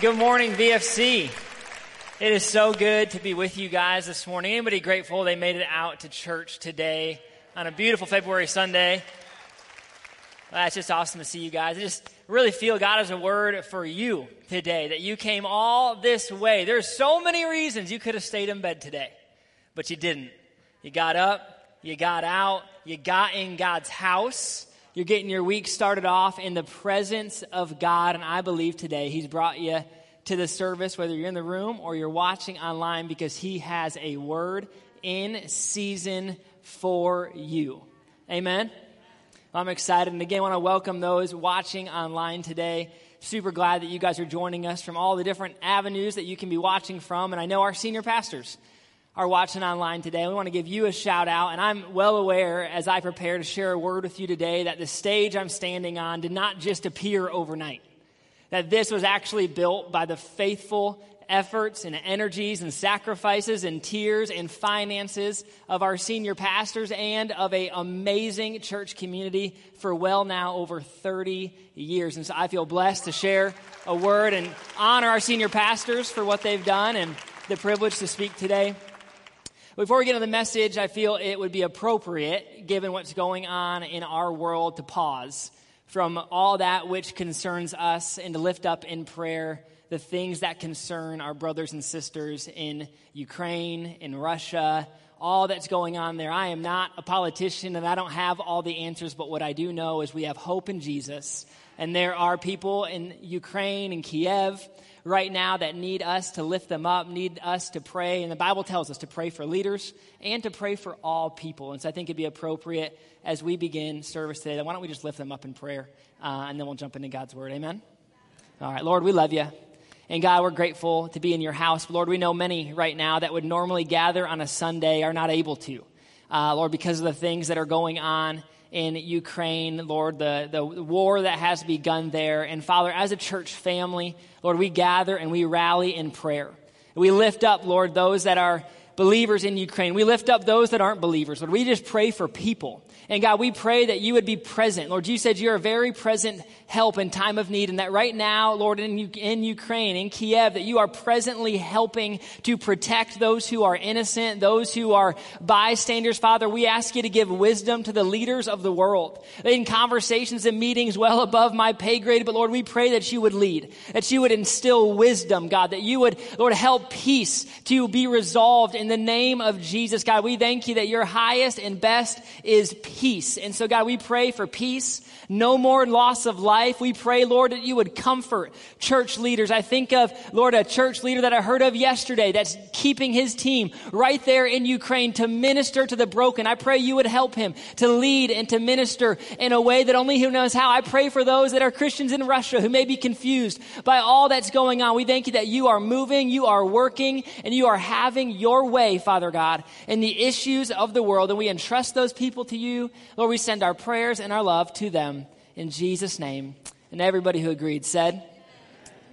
Good morning, VFC. It is so good to be with you guys this morning. Anybody grateful they made it out to church today on a beautiful February Sunday? Well, it's just awesome to see you guys. I just really feel God has a word for you today, that you came all this way. There's so many reasons you could have stayed in bed today, but you didn't. You got up, you got out, you got in God's house. You're getting your week started off in the presence of God, and I believe today He's brought you to the service, whether you're in the room or you're watching online, because He has a word in season for you. Amen? Well, I'm excited, and again, I want to welcome those watching online today. Super glad that you guys are joining us from all the different avenues that you can be watching from, and I know our senior pastors are watching online today. We want to give you a shout out, and I'm well aware as I prepare to share a word with you today that the stage I'm standing on did not just appear overnight, that this was actually built by the faithful efforts and energies and sacrifices and tears and finances of our senior pastors and of an amazing church community for well now over 30 years. And so I feel blessed to share a word and honor our senior pastors for what they've done and the privilege to speak today. Before we get into the message, I feel it would be appropriate, given what's going on in our world, to pause from all that which concerns us and to lift up in prayer the things that concern our brothers and sisters in Ukraine, in Russia, all that's going on there. I am not a politician and I don't have all the answers, but what I do know is we have hope in Jesus. And there are people in Ukraine and Kiev right now that need us to lift them up, need us to pray. And the Bible tells us to pray for leaders and to pray for all people. And so I think it'd be appropriate as we begin service today, why don't we just lift them up in prayer, and then we'll jump into God's word. Amen? All right, Lord, we love you. And God, we're grateful to be in your house. Lord, we know many right now that would normally gather on a Sunday are not able to. Lord, because of the things that are going on in Ukraine, Lord, the war that has begun there. And Father, as a church family, Lord, we gather and we rally in prayer. We lift up, Lord, those that are believers in Ukraine. We lift up those that aren't believers. Lord, we just pray for people. And God, we pray that you would be present. Lord, you said you're a very present help in time of need. And that right now, Lord, in Ukraine, in Kiev, that you are presently helping to protect those who are innocent, those who are bystanders. Father, we ask you to give wisdom to the leaders of the world. In conversations and meetings well above my pay grade, but Lord, we pray that you would lead, that you would instill wisdom, God, that you would, Lord, help peace to be resolved in the name of Jesus. God, we thank you that your highest and best is peace. And so, God, we pray for peace, no more loss of life. We pray, Lord, that you would comfort church leaders. I think of, Lord, a church leader that I heard of yesterday that's keeping his team right there in Ukraine to minister to the broken. I pray you would help him to lead and to minister in a way that only he knows how. I pray for those that are Christians in Russia who may be confused by all that's going on. We thank you that you are moving, you are working, and you are having your way, Father God, in the issues of the world, and we entrust those people to you. Lord, we send our prayers and our love to them in Jesus' name. And everybody who agreed said,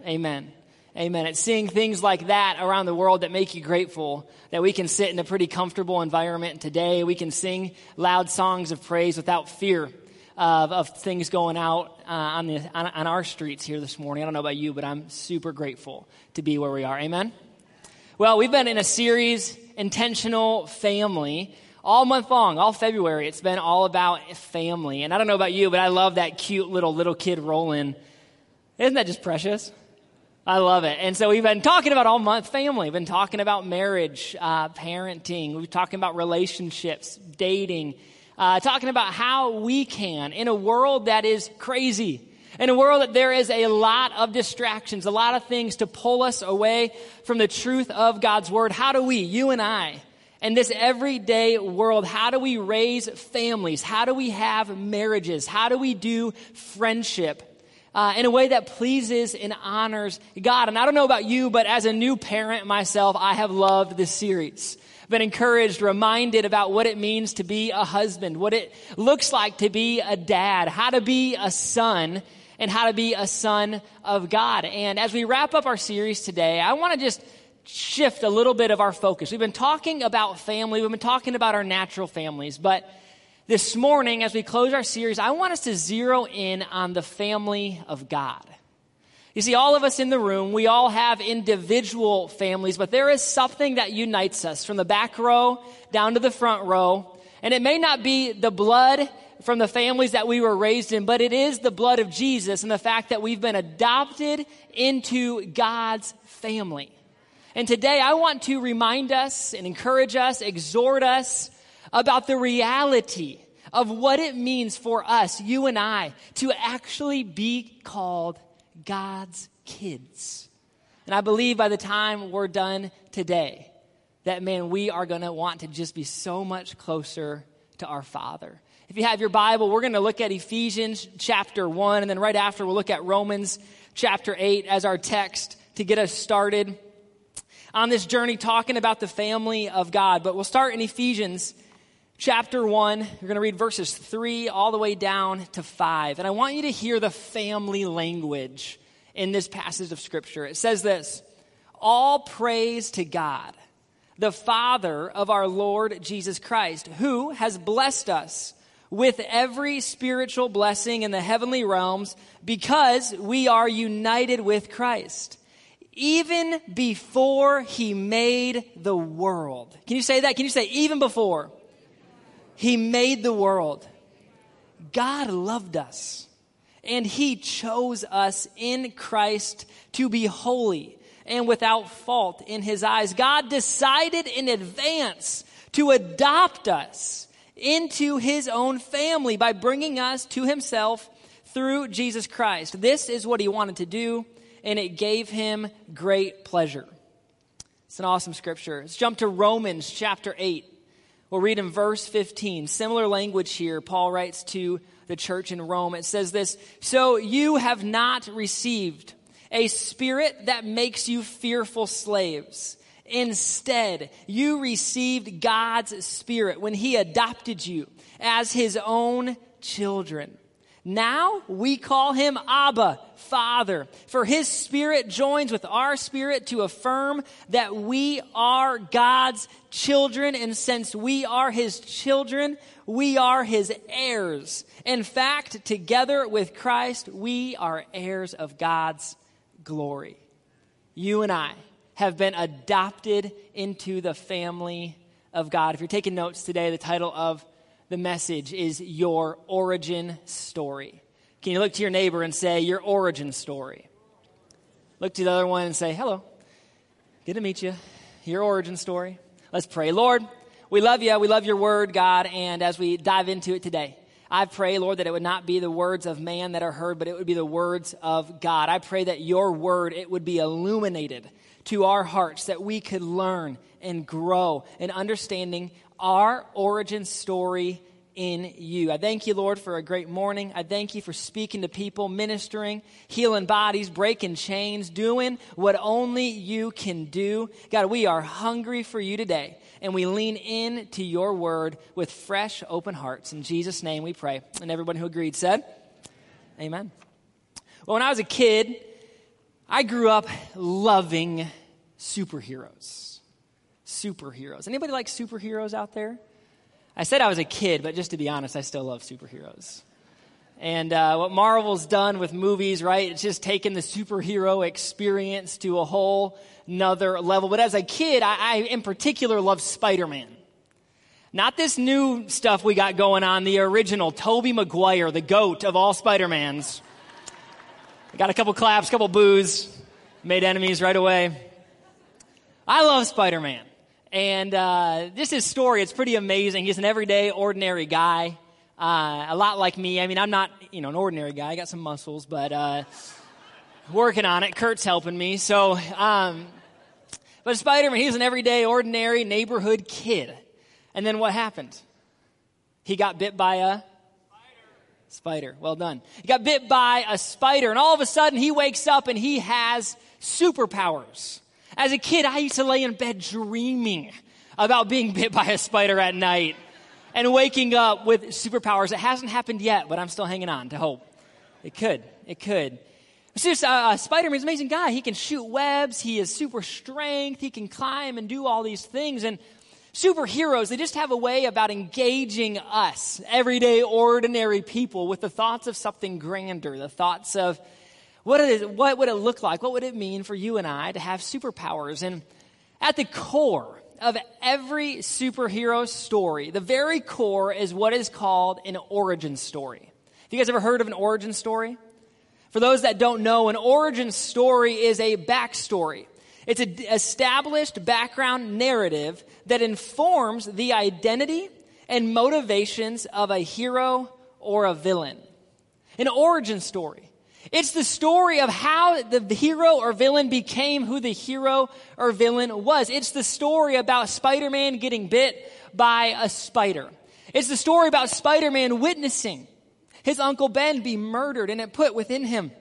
Amen. Amen. It's seeing things like that around the world that make you grateful that we can sit in a pretty comfortable environment today. We can sing loud songs of praise without fear of things going out on our streets here this morning. I don't know about you, but I'm super grateful to be where we are. Amen. Well, we've been in a series, Intentional Family, all month long, all February. It's been all about family. And I don't know about you, but I love that cute little kid Roland. Isn't that just precious? I love it. And so we've been talking about all month family. We've been talking about marriage, parenting. We've been talking about relationships, dating, talking about how we can, in a world that is crazy, in a world that there is a lot of distractions, a lot of things to pull us away from the truth of God's word, how do we, you and I, in this everyday world, how do we raise families? How do we have marriages? How do we do friendship in a way that pleases and honors God? And I don't know about you, but as a new parent myself, I have loved this series. Been encouraged, reminded about what it means to be a husband, what it looks like to be a dad, how to be a son, and how to be a son of God. And as we wrap up our series today, I want to just shift a little bit of our focus. We've been talking about family. We've been talking about our natural families. But this morning, as we close our series, I want us to zero in on the family of God. You see, all of us in the room, we all have individual families, but there is something that unites us from the back row down to the front row. And it may not be the blood from the families that we were raised in, but it is the blood of Jesus and the fact that we've been adopted into God's family. And today I want to remind us and encourage us, exhort us about the reality of what it means for us, you and I, to actually be called God's kids. And I believe by the time we're done today, that man, we are going to want to just be so much closer to our Father. If you have your Bible, we're going to look at Ephesians chapter 1, and then right after we'll look at Romans chapter 8 as our text to get us started on this journey talking about the family of God. But we'll start in Ephesians chapter 1. We're going to read verses 3 all the way down to 5. And I want you to hear the family language in this passage of Scripture. It says this: "All praise to God, the Father of our Lord Jesus Christ, who has blessed us with every spiritual blessing in the heavenly realms, because we are united with Christ, even before he made the world." Can you say that? Can you say, even before he made the world? God loved us, and he chose us in Christ to be holy and without fault in his eyes. God decided in advance to adopt us into his own family by bringing us to himself through Jesus Christ. This is what he wanted to do, and it gave him great pleasure. It's an awesome scripture. Let's jump to Romans chapter 8. We'll read in verse 15. Similar language here. Paul writes to the church in Rome. It says this: "So you have not received a spirit that makes you fearful slaves. Instead, you received God's Spirit when he adopted you as his own children. Now we call him Abba, Father, for his Spirit joins with our spirit to affirm that we are God's children. And since we are his children, we are his heirs. In fact, together with Christ, we are heirs of God's glory." You and I have been adopted into the family of God. If you're taking notes today, the title of the message is Your Origin Story. Can you look to your neighbor and say, your origin story? Look to the other one and say, hello, good to meet you, your origin story. Let's pray. Lord, we love you. We love your word, God. And as we dive into it today, I pray, Lord, that it would not be the words of man that are heard, but it would be the words of God. I pray that your word, it would be illuminated to our hearts, that we could learn and grow in understanding our origin story in you. I thank you, Lord, for a great morning. I thank you for speaking to people, ministering, healing bodies, breaking chains, doing what only you can do. God, we are hungry for you today, and we lean in to your word with fresh, open hearts. In Jesus' name we pray. And everyone who agreed said, amen. Well, when I was a kid, I grew up loving superheroes. Superheroes. Anybody like superheroes out there? I said I was a kid, but just to be honest, I still love superheroes. And what Marvel's done with movies, right? It's just taken the superhero experience to a whole nother level. But as a kid, I in particular loved Spider-Man. Not this new stuff we got going on, the original Tobey Maguire, the goat of all Spider-Mans. I got a couple claps, couple boos, made enemies right away. I love Spider-Man. And this is his story. It's pretty amazing. He's an everyday, ordinary guy. A lot like me. I mean, I'm not, an ordinary guy. I got some muscles, but working on it. Kurt's helping me. So, but Spider-Man, he was an everyday, ordinary neighborhood kid. And then what happened? He got bit by a spider. Well done. He got bit by a spider, and all of a sudden he wakes up and he has superpowers. As a kid, I used to lay in bed dreaming about being bit by a spider at night and waking up with superpowers. It hasn't happened yet, but I'm still hanging on to hope. It could. Seriously, Spider-Man's an amazing guy. He can shoot webs. He has super strength. He can climb and do all these things. And superheroes, they just have a way about engaging us, everyday, ordinary people, with the thoughts of something grander, the thoughts of What would it look like? What would it mean for you and I to have superpowers? And at the core of every superhero story, the very core is what is called an origin story. Have you guys ever heard of an origin story? For those that don't know, an origin story is a backstory. It's an established background narrative that informs the identity and motivations of a hero or a villain. An origin story. It's the story of how the hero or villain became who the hero or villain was. It's the story about Spider-Man getting bit by a spider. It's the story about Spider-Man witnessing his Uncle Ben be murdered, and it put within him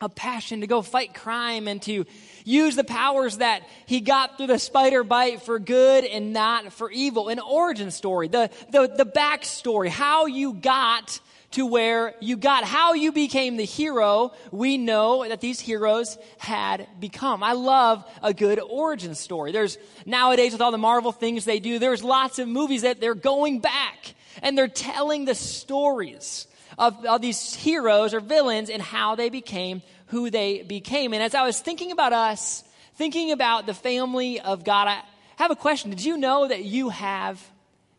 a passion to go fight crime and to use the powers that he got through the spider bite for good and not for evil. An origin story, the backstory, how you got to where you got, how you became the hero we know that these heroes had become. I love a good origin story. There's nowadays with all the Marvel things they do, there's lots of movies that they're going back and they're telling the stories of these heroes or villains and how they became who they became. And as I was thinking about us, thinking about the family of God, I have a question. Did you know that you have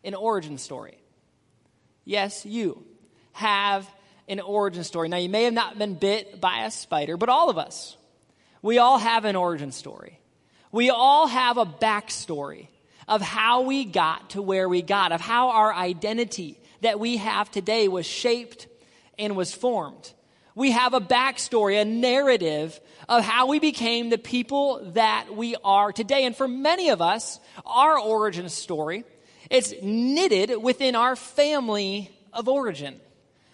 an origin story? Yes, you have an origin story. Now, you may have not been bit by a spider, but all of us, we all have an origin story. We all have a backstory of how we got to where we got, of how our identity that we have today was shaped and was formed. We have a backstory, a narrative of how we became the people that we are today. And for many of us, our origin story, it's knitted within our family of origin.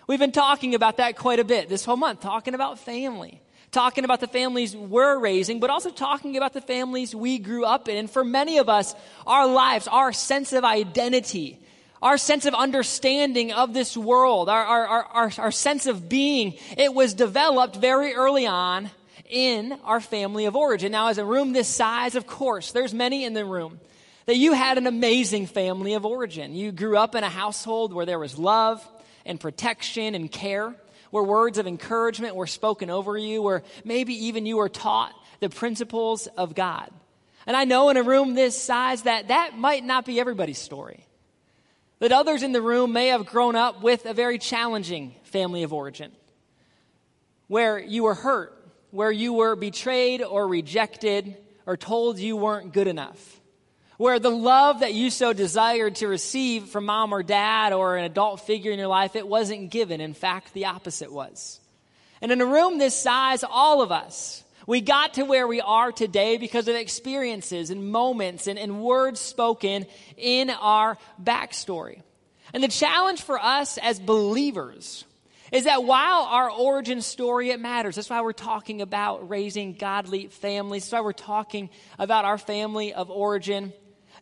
We've been talking about that quite a bit this whole month, talking about family, talking about the families we're raising, but also talking about the families we grew up in. And for many of us, our lives, our sense of identity, our sense of understanding of this world, our sense of being, it was developed very early on in our family of origin. Now, as a room this size, of course, there's many in the room that you had an amazing family of origin. You grew up in a household where there was love and protection and care, where words of encouragement were spoken over you, where maybe even you were taught the principles of God. And I know in a room this size that might not be everybody's story. That others in the room may have grown up with a very challenging family of origin, where you were hurt, where you were betrayed or rejected or told you weren't good enough, where the love that you so desired to receive from mom or dad or an adult figure in your life, it wasn't given. In fact, the opposite was. And in a room this size, all of us, we got to where we are today because of experiences and moments and words spoken in our backstory. And the challenge for us as believers is that while our origin story, it matters. That's why we're talking about raising godly families. That's why we're talking about our family of origin.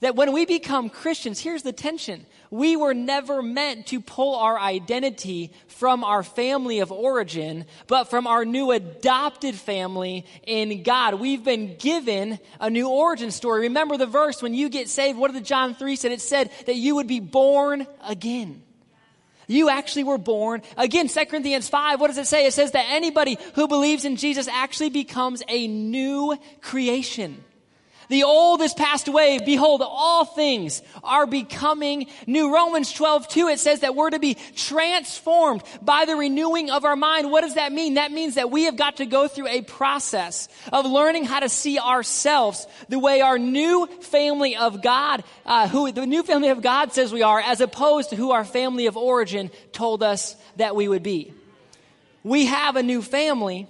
That when we become Christians, here's the tension. We were never meant to pull our identity from our family of origin, but from our new adopted family in God. We've been given a new origin story. Remember the verse, when you get saved, what did John 3 say? It said that you would be born again. You actually were born again. 2 Corinthians 5, what does it say? It says that anybody who believes in Jesus actually becomes a new creation. The old is passed away. Behold, all things are becoming new. Romans 12:2, it says that we're to be transformed by the renewing of our mind. What does that mean? That means that we have got to go through a process of learning how to see ourselves the way our new family of God, who the new family of God says we are, as opposed to who our family of origin told us that we would be. We have a new family,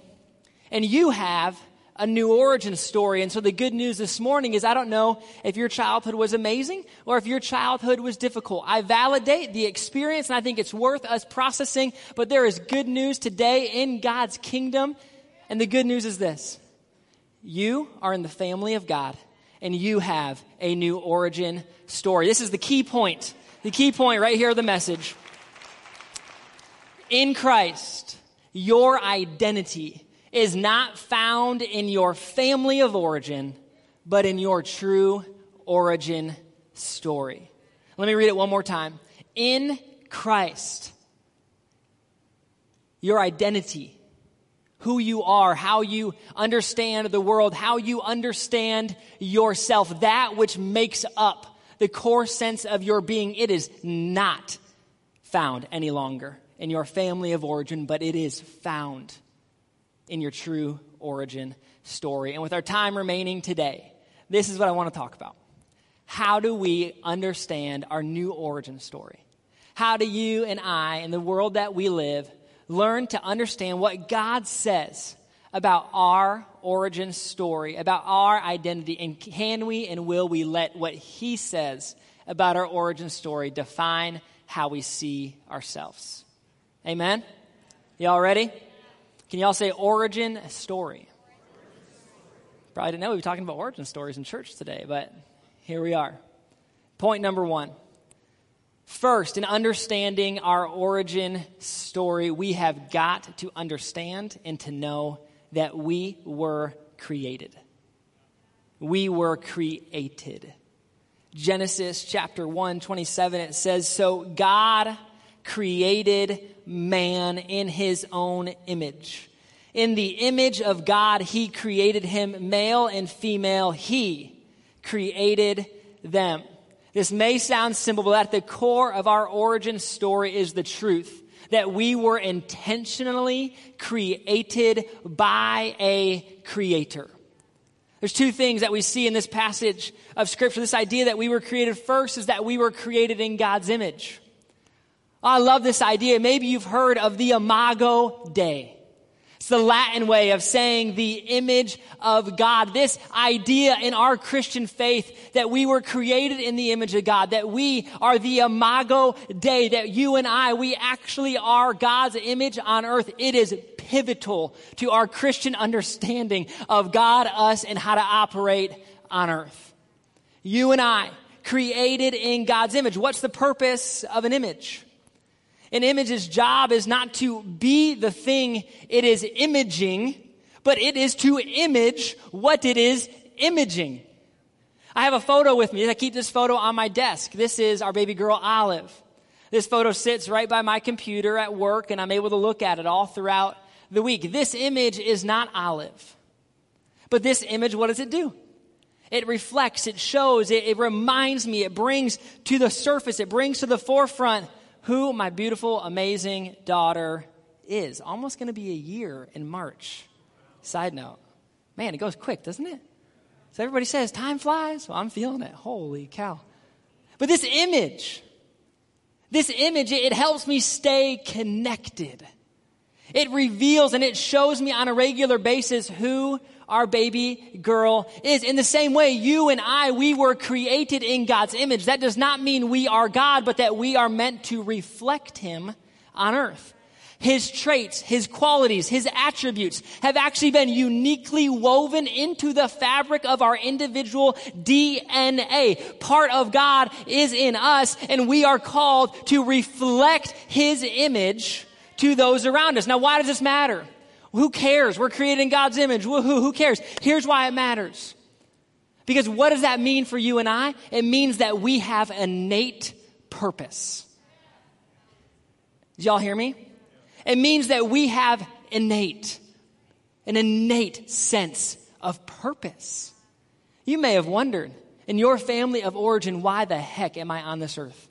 and you have a new origin story. And so the good news this morning is I don't know if your childhood was amazing or if your childhood was difficult. I validate the experience and I think it's worth us processing, but there is good news today in God's kingdom. And the good news is this: you are in the family of God and you have a new origin story. This is the key point right here of the message. In Christ, your identity is not found in your family of origin, but in your true origin story. Let me read it one more time. In Christ, your identity, who you are, how you understand the world, how you understand yourself, that which makes up the core sense of your being. It is not found any longer in your family of origin, but it is found in your true origin story. And with our time remaining today, this is what I want to talk about. How do we understand our new origin story? How do you and I, in the world that we live, learn to understand what God says about our origin story, about our identity, and can we and will we let what he says about our origin story define how we see ourselves? Amen? Y'all ready? Can y'all say origin story? Probably didn't know we were talking about origin stories in church today, but here we are. Point number one. First, in understanding our origin story, we have got to understand and to know that we were created. We were created. Genesis chapter 1:27, it says, "So God created man in his own image. In the image of God, he created him, male and female, he created them." This may sound simple, but at the core of our origin story is the truth that we were intentionally created by a creator. There's two things that we see in this passage of Scripture. This idea that we were created first is that we were created in God's image. I love this idea. Maybe you've heard of the Imago Dei. It's the Latin way of saying the image of God. This idea in our Christian faith that we were created in the image of God, that we are the Imago Dei, that you and I, we actually are God's image on earth. It is pivotal to our Christian understanding of God, us, and how to operate on earth. You and I, created in God's image. What's the purpose of an image? An image's job is not to be the thing it is imaging, but it is to image what it is imaging. I have a photo with me. I keep this photo on my desk. This is our baby girl, Olive. This photo sits right by my computer at work, and I'm able to look at it all throughout the week. This image is not Olive. But this image, what does it do? It reflects, it shows, it reminds me, it brings to the surface, it brings to the forefront who my beautiful, amazing daughter is. Almost going to be a year in March. Side note. Man, it goes quick, doesn't it? So everybody says, time flies. Well, I'm feeling it. Holy cow. But this image, it helps me stay connected. It reveals and it shows me on a regular basis who our baby girl is. In the same way, you and I, we were created in God's image. That does not mean we are God, but that we are meant to reflect him on earth. His traits, his qualities, his attributes have actually been uniquely woven into the fabric of our individual DNA. Part of God is in us, and we are called to reflect his image to those around us. Now, why does this matter? Who cares? We're created in God's image. Woohoo, who cares? Here's why it matters. Because what does that mean for you and I? It means that we have innate purpose. Did y'all hear me? It means that we have an innate sense of purpose. You may have wondered in your family of origin, why the heck am I on this earth?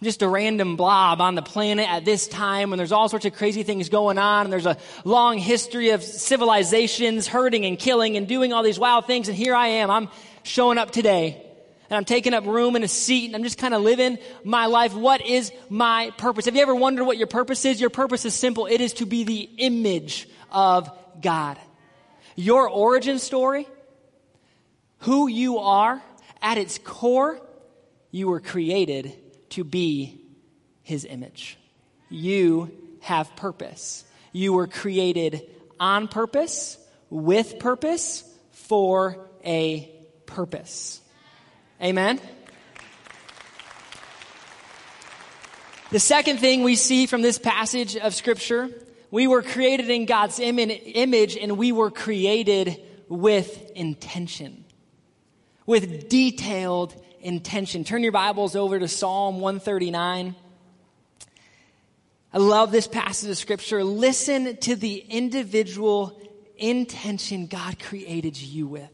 Just a random blob on the planet at this time when there's all sorts of crazy things going on and there's a long history of civilizations hurting and killing and doing all these wild things. And here I am, I'm showing up today and I'm taking up room and a seat and I'm just kind of living my life. What is my purpose? Have you ever wondered what your purpose is? Your purpose is simple. It is to be the image of God. Your origin story, who you are, at its core, you were created to be his image. You have purpose. You were created on purpose, with purpose, for a purpose. Amen? The second thing we see from this passage of Scripture, we were created in God's image and we were created with intention, with detailed intention. Turn your Bibles over to Psalm 139. I love this passage of scripture. Listen to the individual intention God created you with.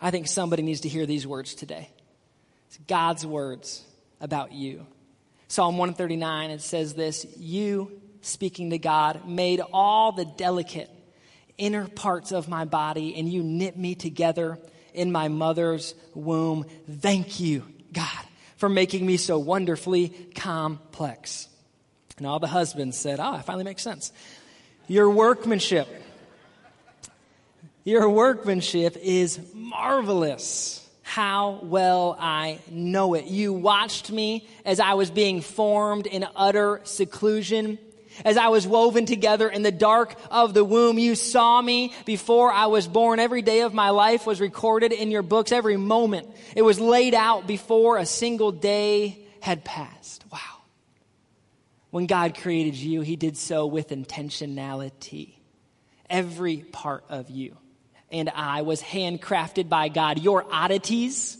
I think somebody needs to hear these words today. It's God's words about you. Psalm 139, it says this: you, speaking to God, made all the delicate inner parts of my body, and you knit me together in my mother's womb. Thank you, God, for making me so wonderfully complex. And all the husbands said, it finally makes sense. Your workmanship is marvelous. How well I know it. You watched me as I was being formed in utter seclusion. As I was woven together in the dark of the womb, you saw me before I was born. Every day of my life was recorded in your books. Every moment, it was laid out before a single day had passed. Wow. When God created you, he did so with intentionality. Every part of you and I was handcrafted by God. Your oddities,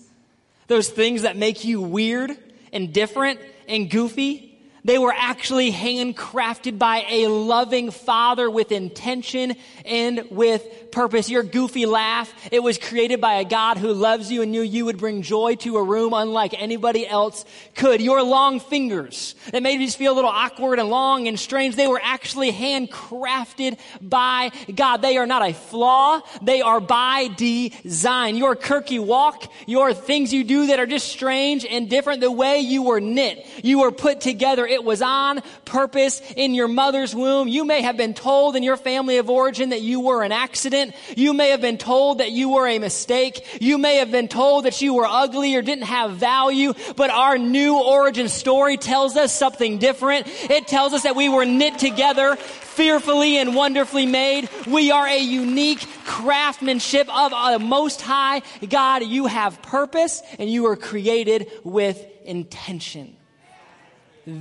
those things that make you weird and different and goofy, they were actually handcrafted by a loving Father with intention and with purpose. Your goofy laugh, it was created by a God who loves you and knew you would bring joy to a room unlike anybody else could. Your long fingers that made you feel a little awkward and long and strange, they were actually handcrafted by God. They are not a flaw. They are by design. Your quirky walk, your things you do that are just strange and different, the way you were knit, you were put together. It was on purpose in your mother's womb. You may have been told in your family of origin that you were an accident. You may have been told that you were a mistake. You may have been told that you were ugly or didn't have value. But our new origin story tells us something different. It tells us that we were knit together, fearfully and wonderfully made. We are a unique craftsmanship of the Most High God. You have purpose and you were created with intention.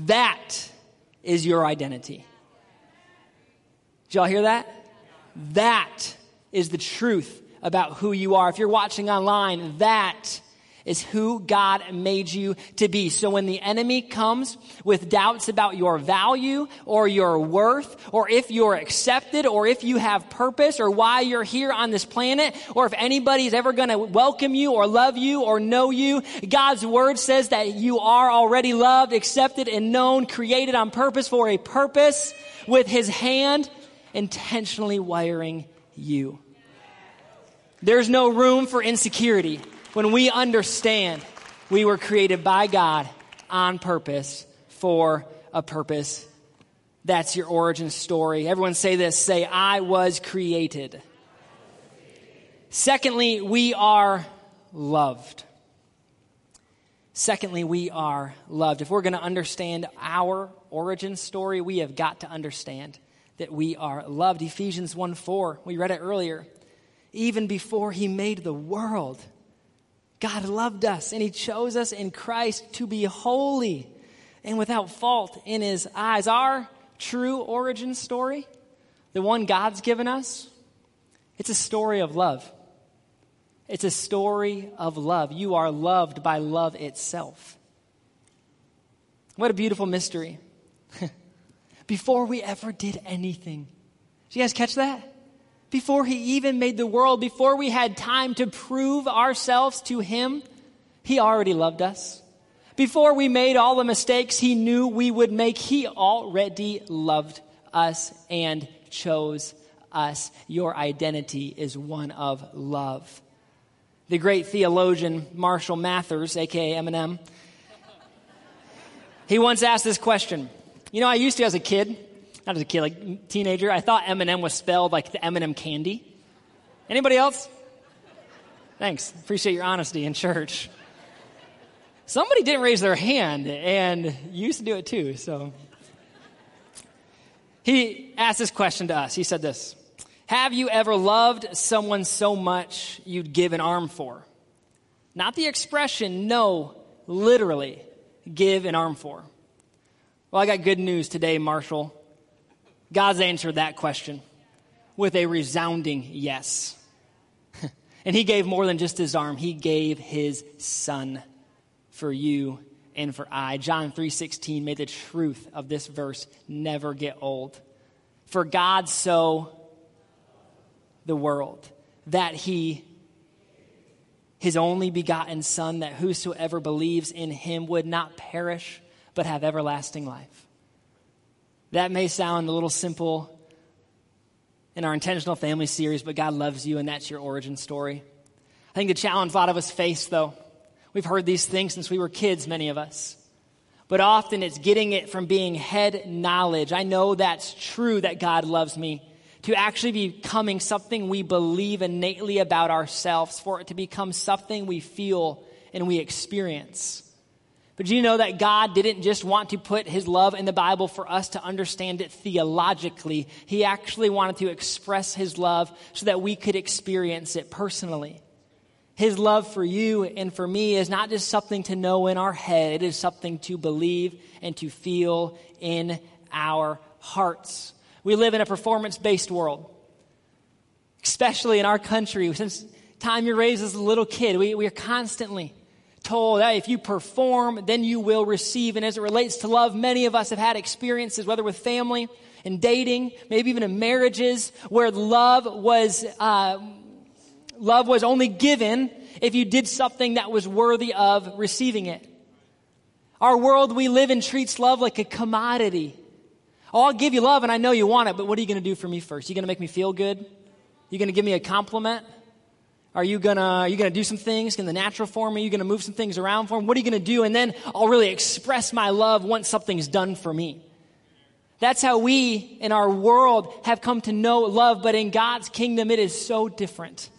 That is your identity. Did y'all hear that? That is the truth about who you are. If you're watching online, that is who God made you to be. So when the enemy comes with doubts about your value or your worth, or if you're accepted, or if you have purpose, or why you're here on this planet, or if anybody's ever going to welcome you or love you or know you, God's word says that you are already loved, accepted, and known, created on purpose for a purpose, with his hand intentionally wiring you. There's no room for insecurity. When we understand we were created by God on purpose for a purpose, that's your origin story. Everyone say this. Say, I was created. Secondly, we are loved. Secondly, we are loved. If we're going to understand our origin story, we have got to understand that we are loved. Ephesians 1:4, we read it earlier. Even before he made the world, God loved us, and he chose us in Christ to be holy and without fault in his eyes. Our true origin story, the one God's given us, it's a story of love. It's a story of love. You are loved by love itself. What a beautiful mystery. Before we ever did anything. Did you guys catch that? Before he even made the world, before we had time to prove ourselves to him, he already loved us. Before we made all the mistakes he knew we would make, he already loved us and chose us. Your identity is one of love. The great theologian Marshall Mathers, aka Eminem, he once asked this question. You know, I used to as a kid, not as a kid, like teenager, I thought Eminem was spelled like the Eminem candy. Anybody else? Thanks. Appreciate your honesty in church. Somebody didn't raise their hand, and you used to do it too, so. He asked this question to us. He said this: have you ever loved someone so much you'd give an arm for? Not the expression, no, literally, give an arm for. Well, I got good news today, Marshall. God's answered that question with a resounding yes. And he gave more than just his arm. He gave his son for you and for aye. John 3:16, may the truth of this verse never get old. For God so the world that he, his only begotten Son, that whosoever believes in him would not perish, but have everlasting life. That may sound a little simple in our Intentional Family series, but God loves you, and that's your origin story. I think the challenge a lot of us face, though, we've heard these things since we were kids, many of us, but often it's getting it from being head knowledge. I know that's true, that God loves me, to actually becoming something we believe innately about ourselves, for it to become something we feel and we experience. But do you know that God didn't just want to put his love in the Bible for us to understand it theologically? He actually wanted to express his love so that we could experience it personally. His love for you and for me is not just something to know in our head. It is something to believe and to feel in our hearts. We live in a performance-based world, especially in our country. Since the time you're raised as a little kid, we are constantly told that if you perform, then you will receive. And as it relates to love, many of us have had experiences, whether with family and dating, maybe even in marriages, where love was only given if you did something that was worthy of receiving it. Our world we live in treats love like a commodity. Oh, I'll give you love and I know you want it, but what are you going to do for me first? You going to make me feel good? You going to give me a compliment? Are you going to do some things in the natural for me? Are you going to move some things around for me? What are you going to do? And then I'll really express my love once something's done for me. That's how we in our world have come to know love, but in God's kingdom it is so different.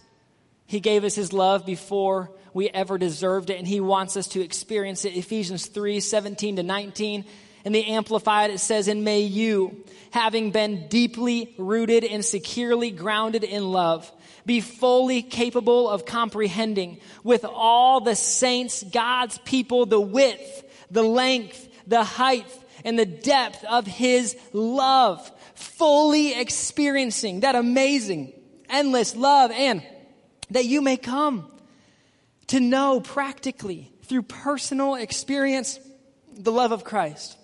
He gave us his love before we ever deserved it, and he wants us to experience it. Ephesians 3:17-19. In the Amplified, it says, and may you, having been deeply rooted and securely grounded in love, be fully capable of comprehending with all the saints, God's people, the width, the length, the height, and the depth of his love, fully experiencing that amazing, endless love, and that you may come to know practically through personal experience the love of Christ,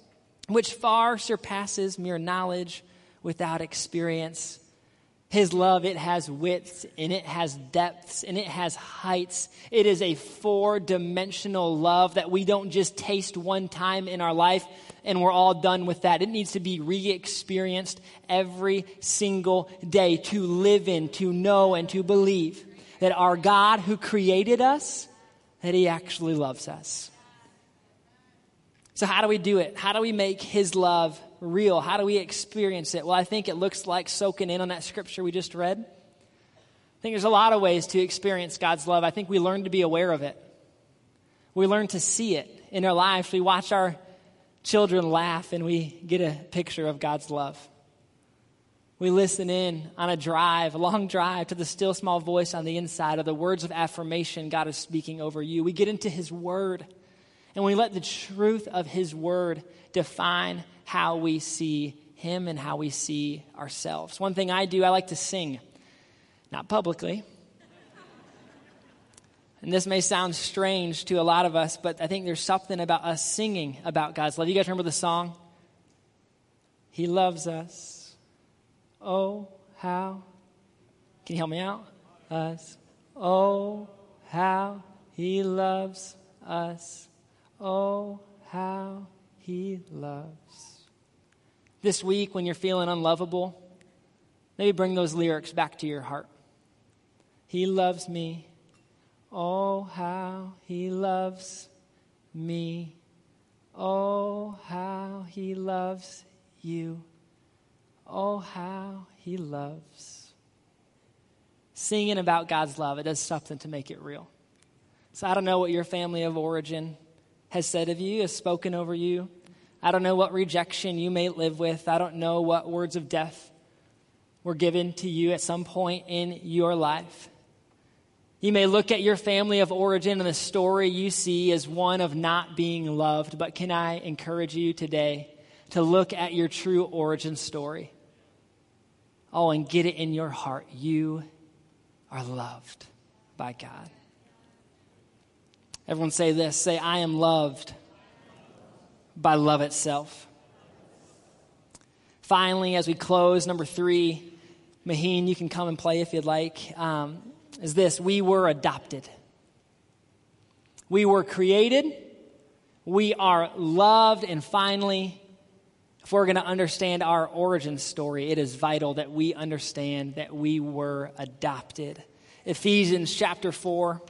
which far surpasses mere knowledge without experience. His love, it has widths and it has depths and it has heights. It is a four-dimensional love that we don't just taste one time in our life and we're all done with that. It needs to be re-experienced every single day to live in, to know, and to believe that our God who created us, that he actually loves us. So how do we do it? How do we make his love real? How do we experience it? Well, I think it looks like soaking in on that scripture we just read. I think there's a lot of ways to experience God's love. I think we learn to be aware of it. We learn to see it in our lives. We watch our children laugh and we get a picture of God's love. We listen in on a long drive to the still small voice on the inside of the words of affirmation God is speaking over you. We get into his word. And we let the truth of his word define how we see him and how we see ourselves. One thing I do, I like to sing. Not publicly. And this may sound strange to a lot of us, but I think there's something about us singing about God's love. You guys remember the song? He loves us. Oh, how. Can you help me out? Us. Oh, how he loves us. Oh, how he loves. This week, when you're feeling unlovable, maybe bring those lyrics back to your heart. He loves me. Oh, how he loves me. Oh, how he loves you. Oh, how he loves. Singing about God's love, it does something to make it real. So I don't know what your family of origin has said of you, has spoken over you. I don't know what rejection you may live with. I don't know what words of death were given to you at some point in your life. You may look at your family of origin and the story you see as one of not being loved, but can I encourage you today to look at your true origin story? Oh, and get it in your heart. You are loved by God. Everyone say this, say, I am loved by love itself. Finally, as we close, number three, Maheen, you can come and play if you'd like, is this: we were adopted. We were created. We are loved. And finally, if we're going to understand our origin story, it is vital that we understand that we were adopted. Ephesians chapter 4,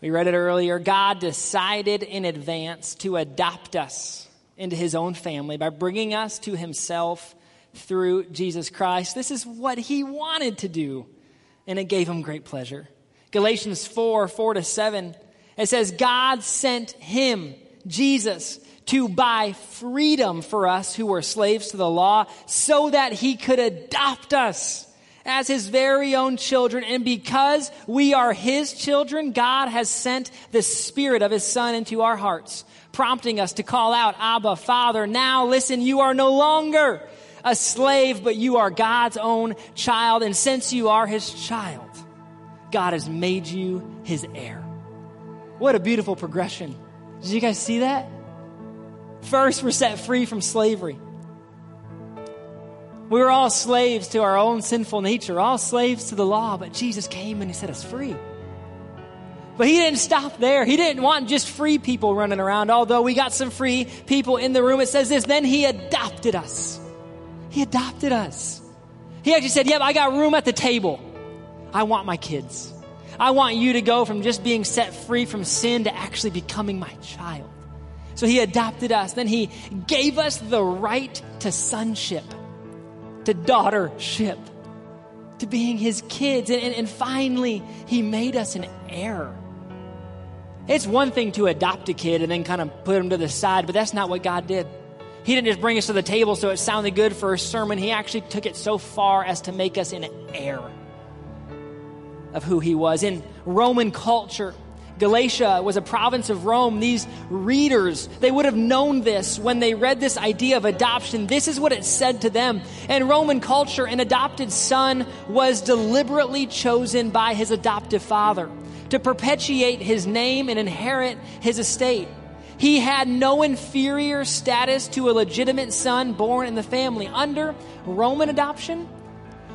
we read it earlier. God decided in advance to adopt us into his own family by bringing us to himself through Jesus Christ. This is what he wanted to do, and it gave him great pleasure. Galatians 4:4-7, it says, God sent him, Jesus, to buy freedom for us who were slaves to the law, so that he could adopt us as his very own children. And because we are his children, God has sent the Spirit of his Son into our hearts, prompting us to call out, Abba, Father. Now listen, you are no longer a slave, but you are God's own child. And since you are his child, God has made you his heir. What a beautiful progression. Did you guys see that? First, we're set free from slavery. We were all slaves to our own sinful nature, all slaves to the law, but Jesus came and he set us free. But he didn't stop there. He didn't want just free people running around, although we got some free people in the room. It says this: then he adopted us. He adopted us. He actually said, yep, I got room at the table. I want my kids. I want you to go from just being set free from sin to actually becoming my child. So he adopted us. Then he gave us the right to sonship, to daughtership, to being his kids. And finally, he made us an heir. It's one thing to adopt a kid and then kind of put him to the side, but that's not what God did. He didn't just bring us to the table so it sounded good for a sermon. He actually took it so far as to make us an heir of who he was. In Roman culture, Galatia was a province of Rome. These readers, they would have known this when they read this idea of adoption. This is what it said to them. In Roman culture, an adopted son was deliberately chosen by his adoptive father to perpetuate his name and inherit his estate. He had no inferior status to a legitimate son born in the family. Under Roman adoption,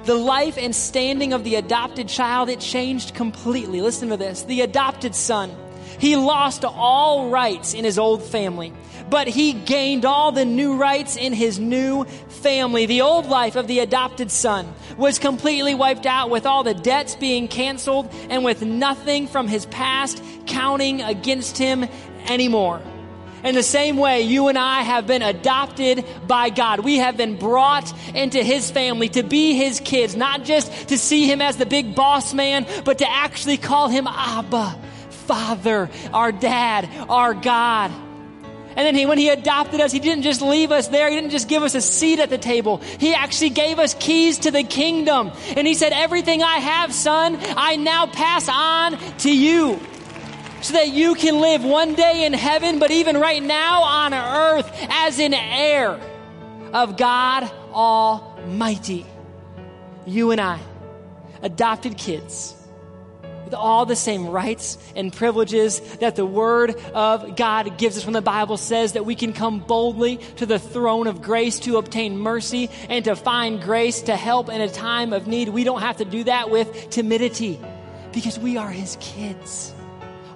the life and standing of the adopted child, it changed completely. Listen to this. The adopted son, he lost all rights in his old family, but he gained all the new rights in his new family. The old life of the adopted son was completely wiped out, with all the debts being canceled and with nothing from his past counting against him anymore. In the same way, you and I have been adopted by God. We have been brought into his family to be his kids, not just to see him as the big boss man, but to actually call him Abba, Father, our dad, our God. And then when he adopted us, he didn't just leave us there. He didn't just give us a seat at the table. He actually gave us keys to the kingdom. And he said, everything I have, son, I now pass on to you, so that you can live one day in heaven, but even right now on earth, as an heir of God Almighty. You and I, adopted kids, with all the same rights and privileges that the Word of God gives us when the Bible says that we can come boldly to the throne of grace to obtain mercy and to find grace to help in a time of need. We don't have to do that with timidity, because we are his kids.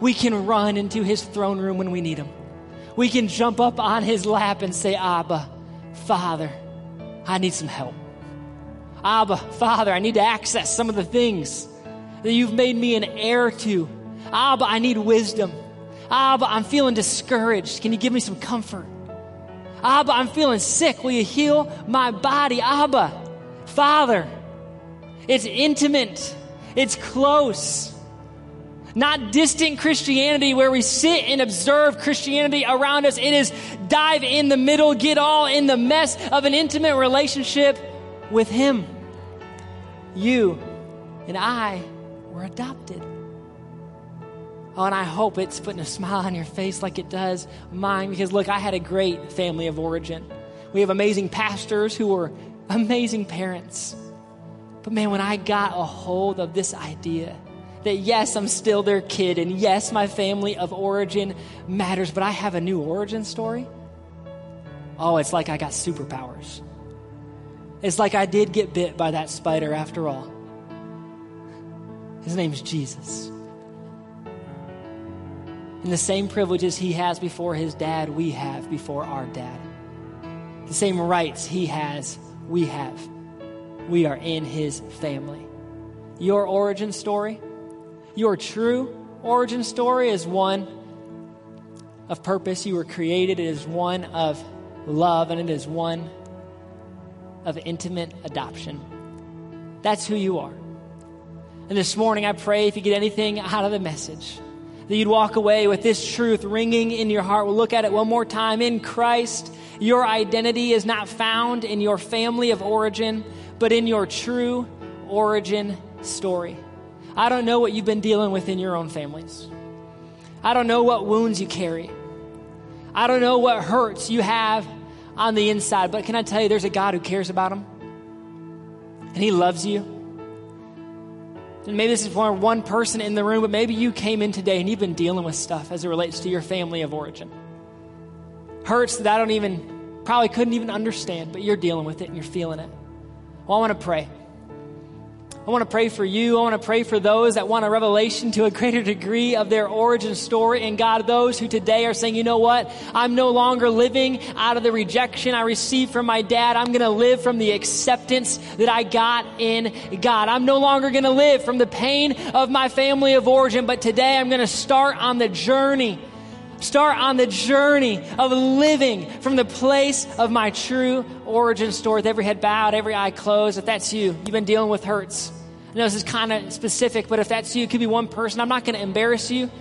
We can run into his throne room when we need him. We can jump up on his lap and say, Abba, Father, I need some help. Abba, Father, I need to access some of the things that you've made me an heir to. Abba, I need wisdom. Abba, I'm feeling discouraged. Can you give me some comfort? Abba, I'm feeling sick. Will you heal my body? Abba, Father, it's intimate. It's close. Not distant Christianity where we sit and observe Christianity around us. It is dive in the middle, get all in the mess of an intimate relationship with him. You and I were adopted. Oh, and I hope it's putting a smile on your face like it does mine, because look, I had a great family of origin. We have amazing pastors who were amazing parents. But man, when I got a hold of this idea that yes, I'm still their kid, and yes, my family of origin matters, but I have a new origin story. oh, it's like I got superpowers. It's like I did get bit by that spider after all. His name is Jesus. And the same privileges he has before his dad, we have before our dad. The same rights he has, we have. We are in his family. Your origin story, your true origin story is one of purpose. You were created. It is one of love, and it is one of intimate adoption. That's who you are. And this morning, I pray if you get anything out of the message, that you'd walk away with this truth ringing in your heart. We'll look at it one more time. In Christ, your identity is not found in your family of origin, but in your true origin story. I don't know what you've been dealing with in your own families. I don't know what wounds you carry. I don't know what hurts you have on the inside, but can I tell you, there's a God who cares about them, and he loves you. And maybe this is for one person in the room, but maybe you came in today and you've been dealing with stuff as it relates to your family of origin. Hurts that I don't even, probably couldn't even understand, but you're dealing with it and you're feeling it. Well, I want to pray. I want to pray for you. I want to pray for those that want a revelation to a greater degree of their origin story. And God, those who today are saying, you know what? I'm no longer living out of the rejection I received from my dad. I'm going to live from the acceptance that I got in God. I'm no longer going to live from the pain of my family of origin, but today I'm going to start on the journey of living from the place of my true origin story. With every head bowed, every eye closed. If that's you, you've been dealing with hurts. I know this is kind of specific, but if that's you, it could be one person. I'm not going to embarrass you,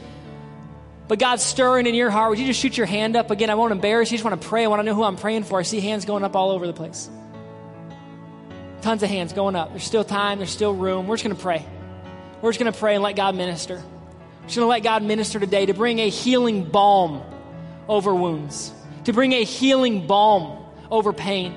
but God's stirring in your heart. Would you just shoot your hand up? Again, I won't embarrass you. I just want to pray. I want to know who I'm praying for. I see hands going up all over the place. Tons of hands going up. There's still time. There's still room. We're just going to pray. We're just going to pray and let God minister. We're just going to let God minister today to bring a healing balm over wounds, to bring a healing balm over pain.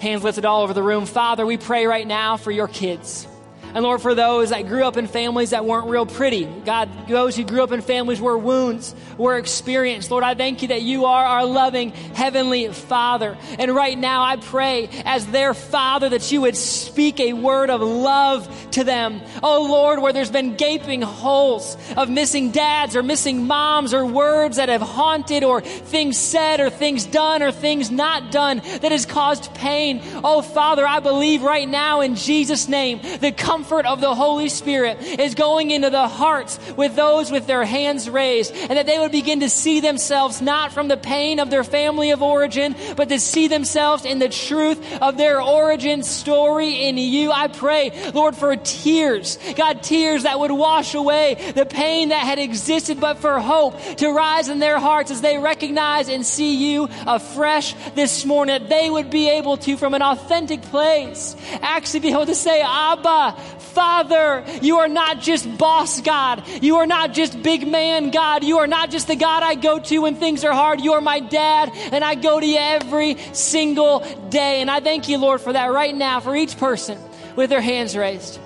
Hands lifted all over the room. Father, we pray right now for your kids. And Lord, for those that grew up in families that weren't real pretty, God, those who grew up in families where wounds were experienced, Lord, I thank you that you are our loving heavenly Father. And right now I pray as their Father that you would speak a word of love to them. Oh Lord, where there's been gaping holes of missing dads or missing moms or words that have haunted or things said or things done or things not done that has caused pain. Oh Father, I believe right now in Jesus' name, the comfort of the Holy Spirit is going into the hearts with those with their hands raised, and that they would begin to see themselves not from the pain of their family of origin, but to see themselves in the truth of their origin story in you. I pray, Lord, for tears, God, tears that would wash away the pain that had existed, but for hope to rise in their hearts as they recognize and see you afresh this morning, that they would be able to, from an authentic place, actually be able to say, Abba, Father, you are not just boss God. You are not just big man God. You are not just the God I go to when things are hard. You are my dad, and I go to you every single day. And I thank you, Lord, for that right now, for each person with their hands raised,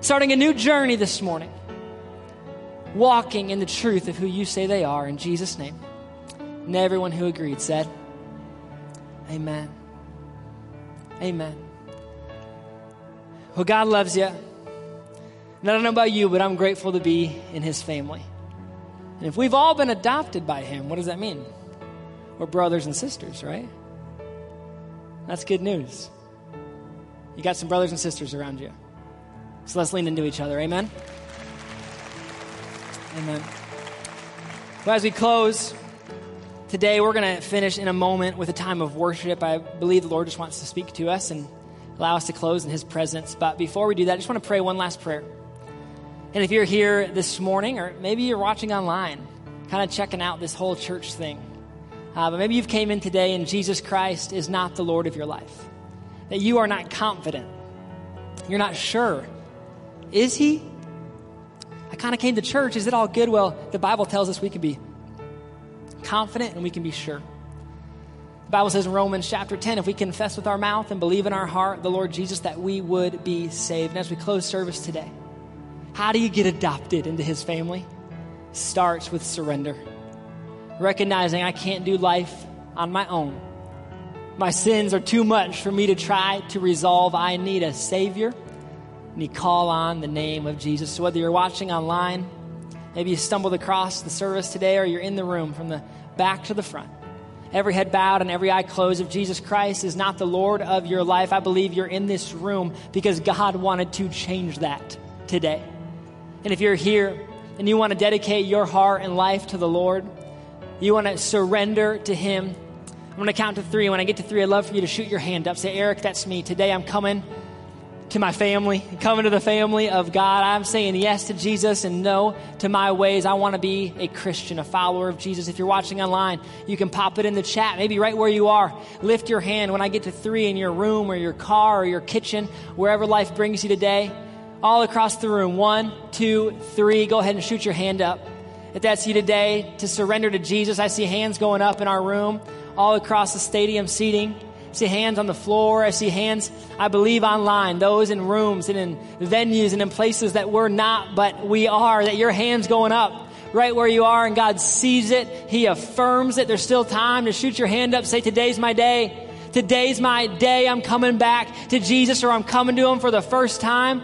starting a new journey this morning, walking in the truth of who you say they are, in Jesus' name. And everyone who agreed said, amen. Amen. Well, God loves you. And I don't know about you, but I'm grateful to be in his family. And if we've all been adopted by him, what does that mean? We're brothers and sisters, right? That's good news. You got some brothers and sisters around you. So let's lean into each other. Amen? Amen. Well, as we close today, we're going to finish in a moment with a time of worship. I believe the Lord just wants to speak to us and allow us to close in his presence. But before we do that, I just want to pray one last prayer. And if you're here this morning, or maybe you're watching online, kind of checking out this whole church thing, but maybe you've came in today and Jesus Christ is not the Lord of your life, that you are not confident, you're not sure. Is he? I kind of came to church. Is it all good? Well, the Bible tells us we can be confident and we can be sure. The Bible says in Romans chapter 10, if we confess with our mouth and believe in our heart the Lord Jesus, that we would be saved. And as we close service today, how do you get adopted into his family? Starts with surrender. Recognizing I can't do life on my own. My sins are too much for me to try to resolve. I need a Savior. And you call on the name of Jesus. So whether you're watching online, maybe you stumbled across the service today, or you're in the room from the back to the front, every head bowed and every eye closed. If Jesus Christ is not the Lord of your life, I believe you're in this room because God wanted to change that today. And if you're here and you want to dedicate your heart and life to the Lord, you want to surrender to Him, I'm going to count to three. When I get to three, I'd love for you to shoot your hand up. Say, Eric, that's me. Today I'm coming to my family, coming to the family of God. I'm saying yes to Jesus and no to my ways. I want to be a Christian, a follower of Jesus. If you're watching online, you can pop it in the chat, maybe right where you are. Lift your hand. When I get to three, in your room or your car or your kitchen, wherever life brings you today, all across the room, 1, 2, 3, go ahead and shoot your hand up. If that's you today, to surrender to Jesus. I see hands going up in our room, all across the stadium seating. I see hands on the floor. I see hands, I believe, online, those in rooms and in venues and in places that we're not, but we are, that your hand's going up right where you are, and God sees it. He affirms it. There's still time to shoot your hand up. Say, today's my day. Today's my day. I'm coming back to Jesus, or I'm coming to Him for the first time.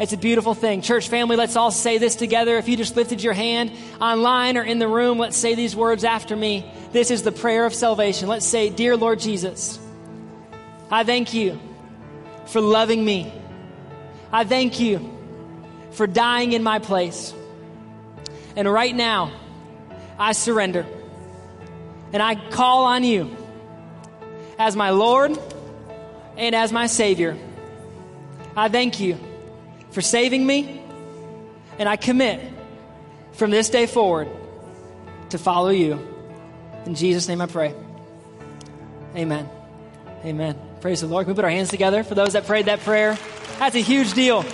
It's a beautiful thing. Church family, let's all say this together. If you just lifted your hand online or in the room, let's say these words after me. This is the prayer of salvation. Let's say, dear Lord Jesus, I thank you for loving me. I thank you for dying in my place. And right now, I surrender. And I call on you as my Lord and as my Savior. I thank you for saving me. And I commit from this day forward to follow you. In Jesus' name I pray. Amen. Amen. Praise the Lord. Can we put our hands together for those that prayed that prayer? That's a huge deal.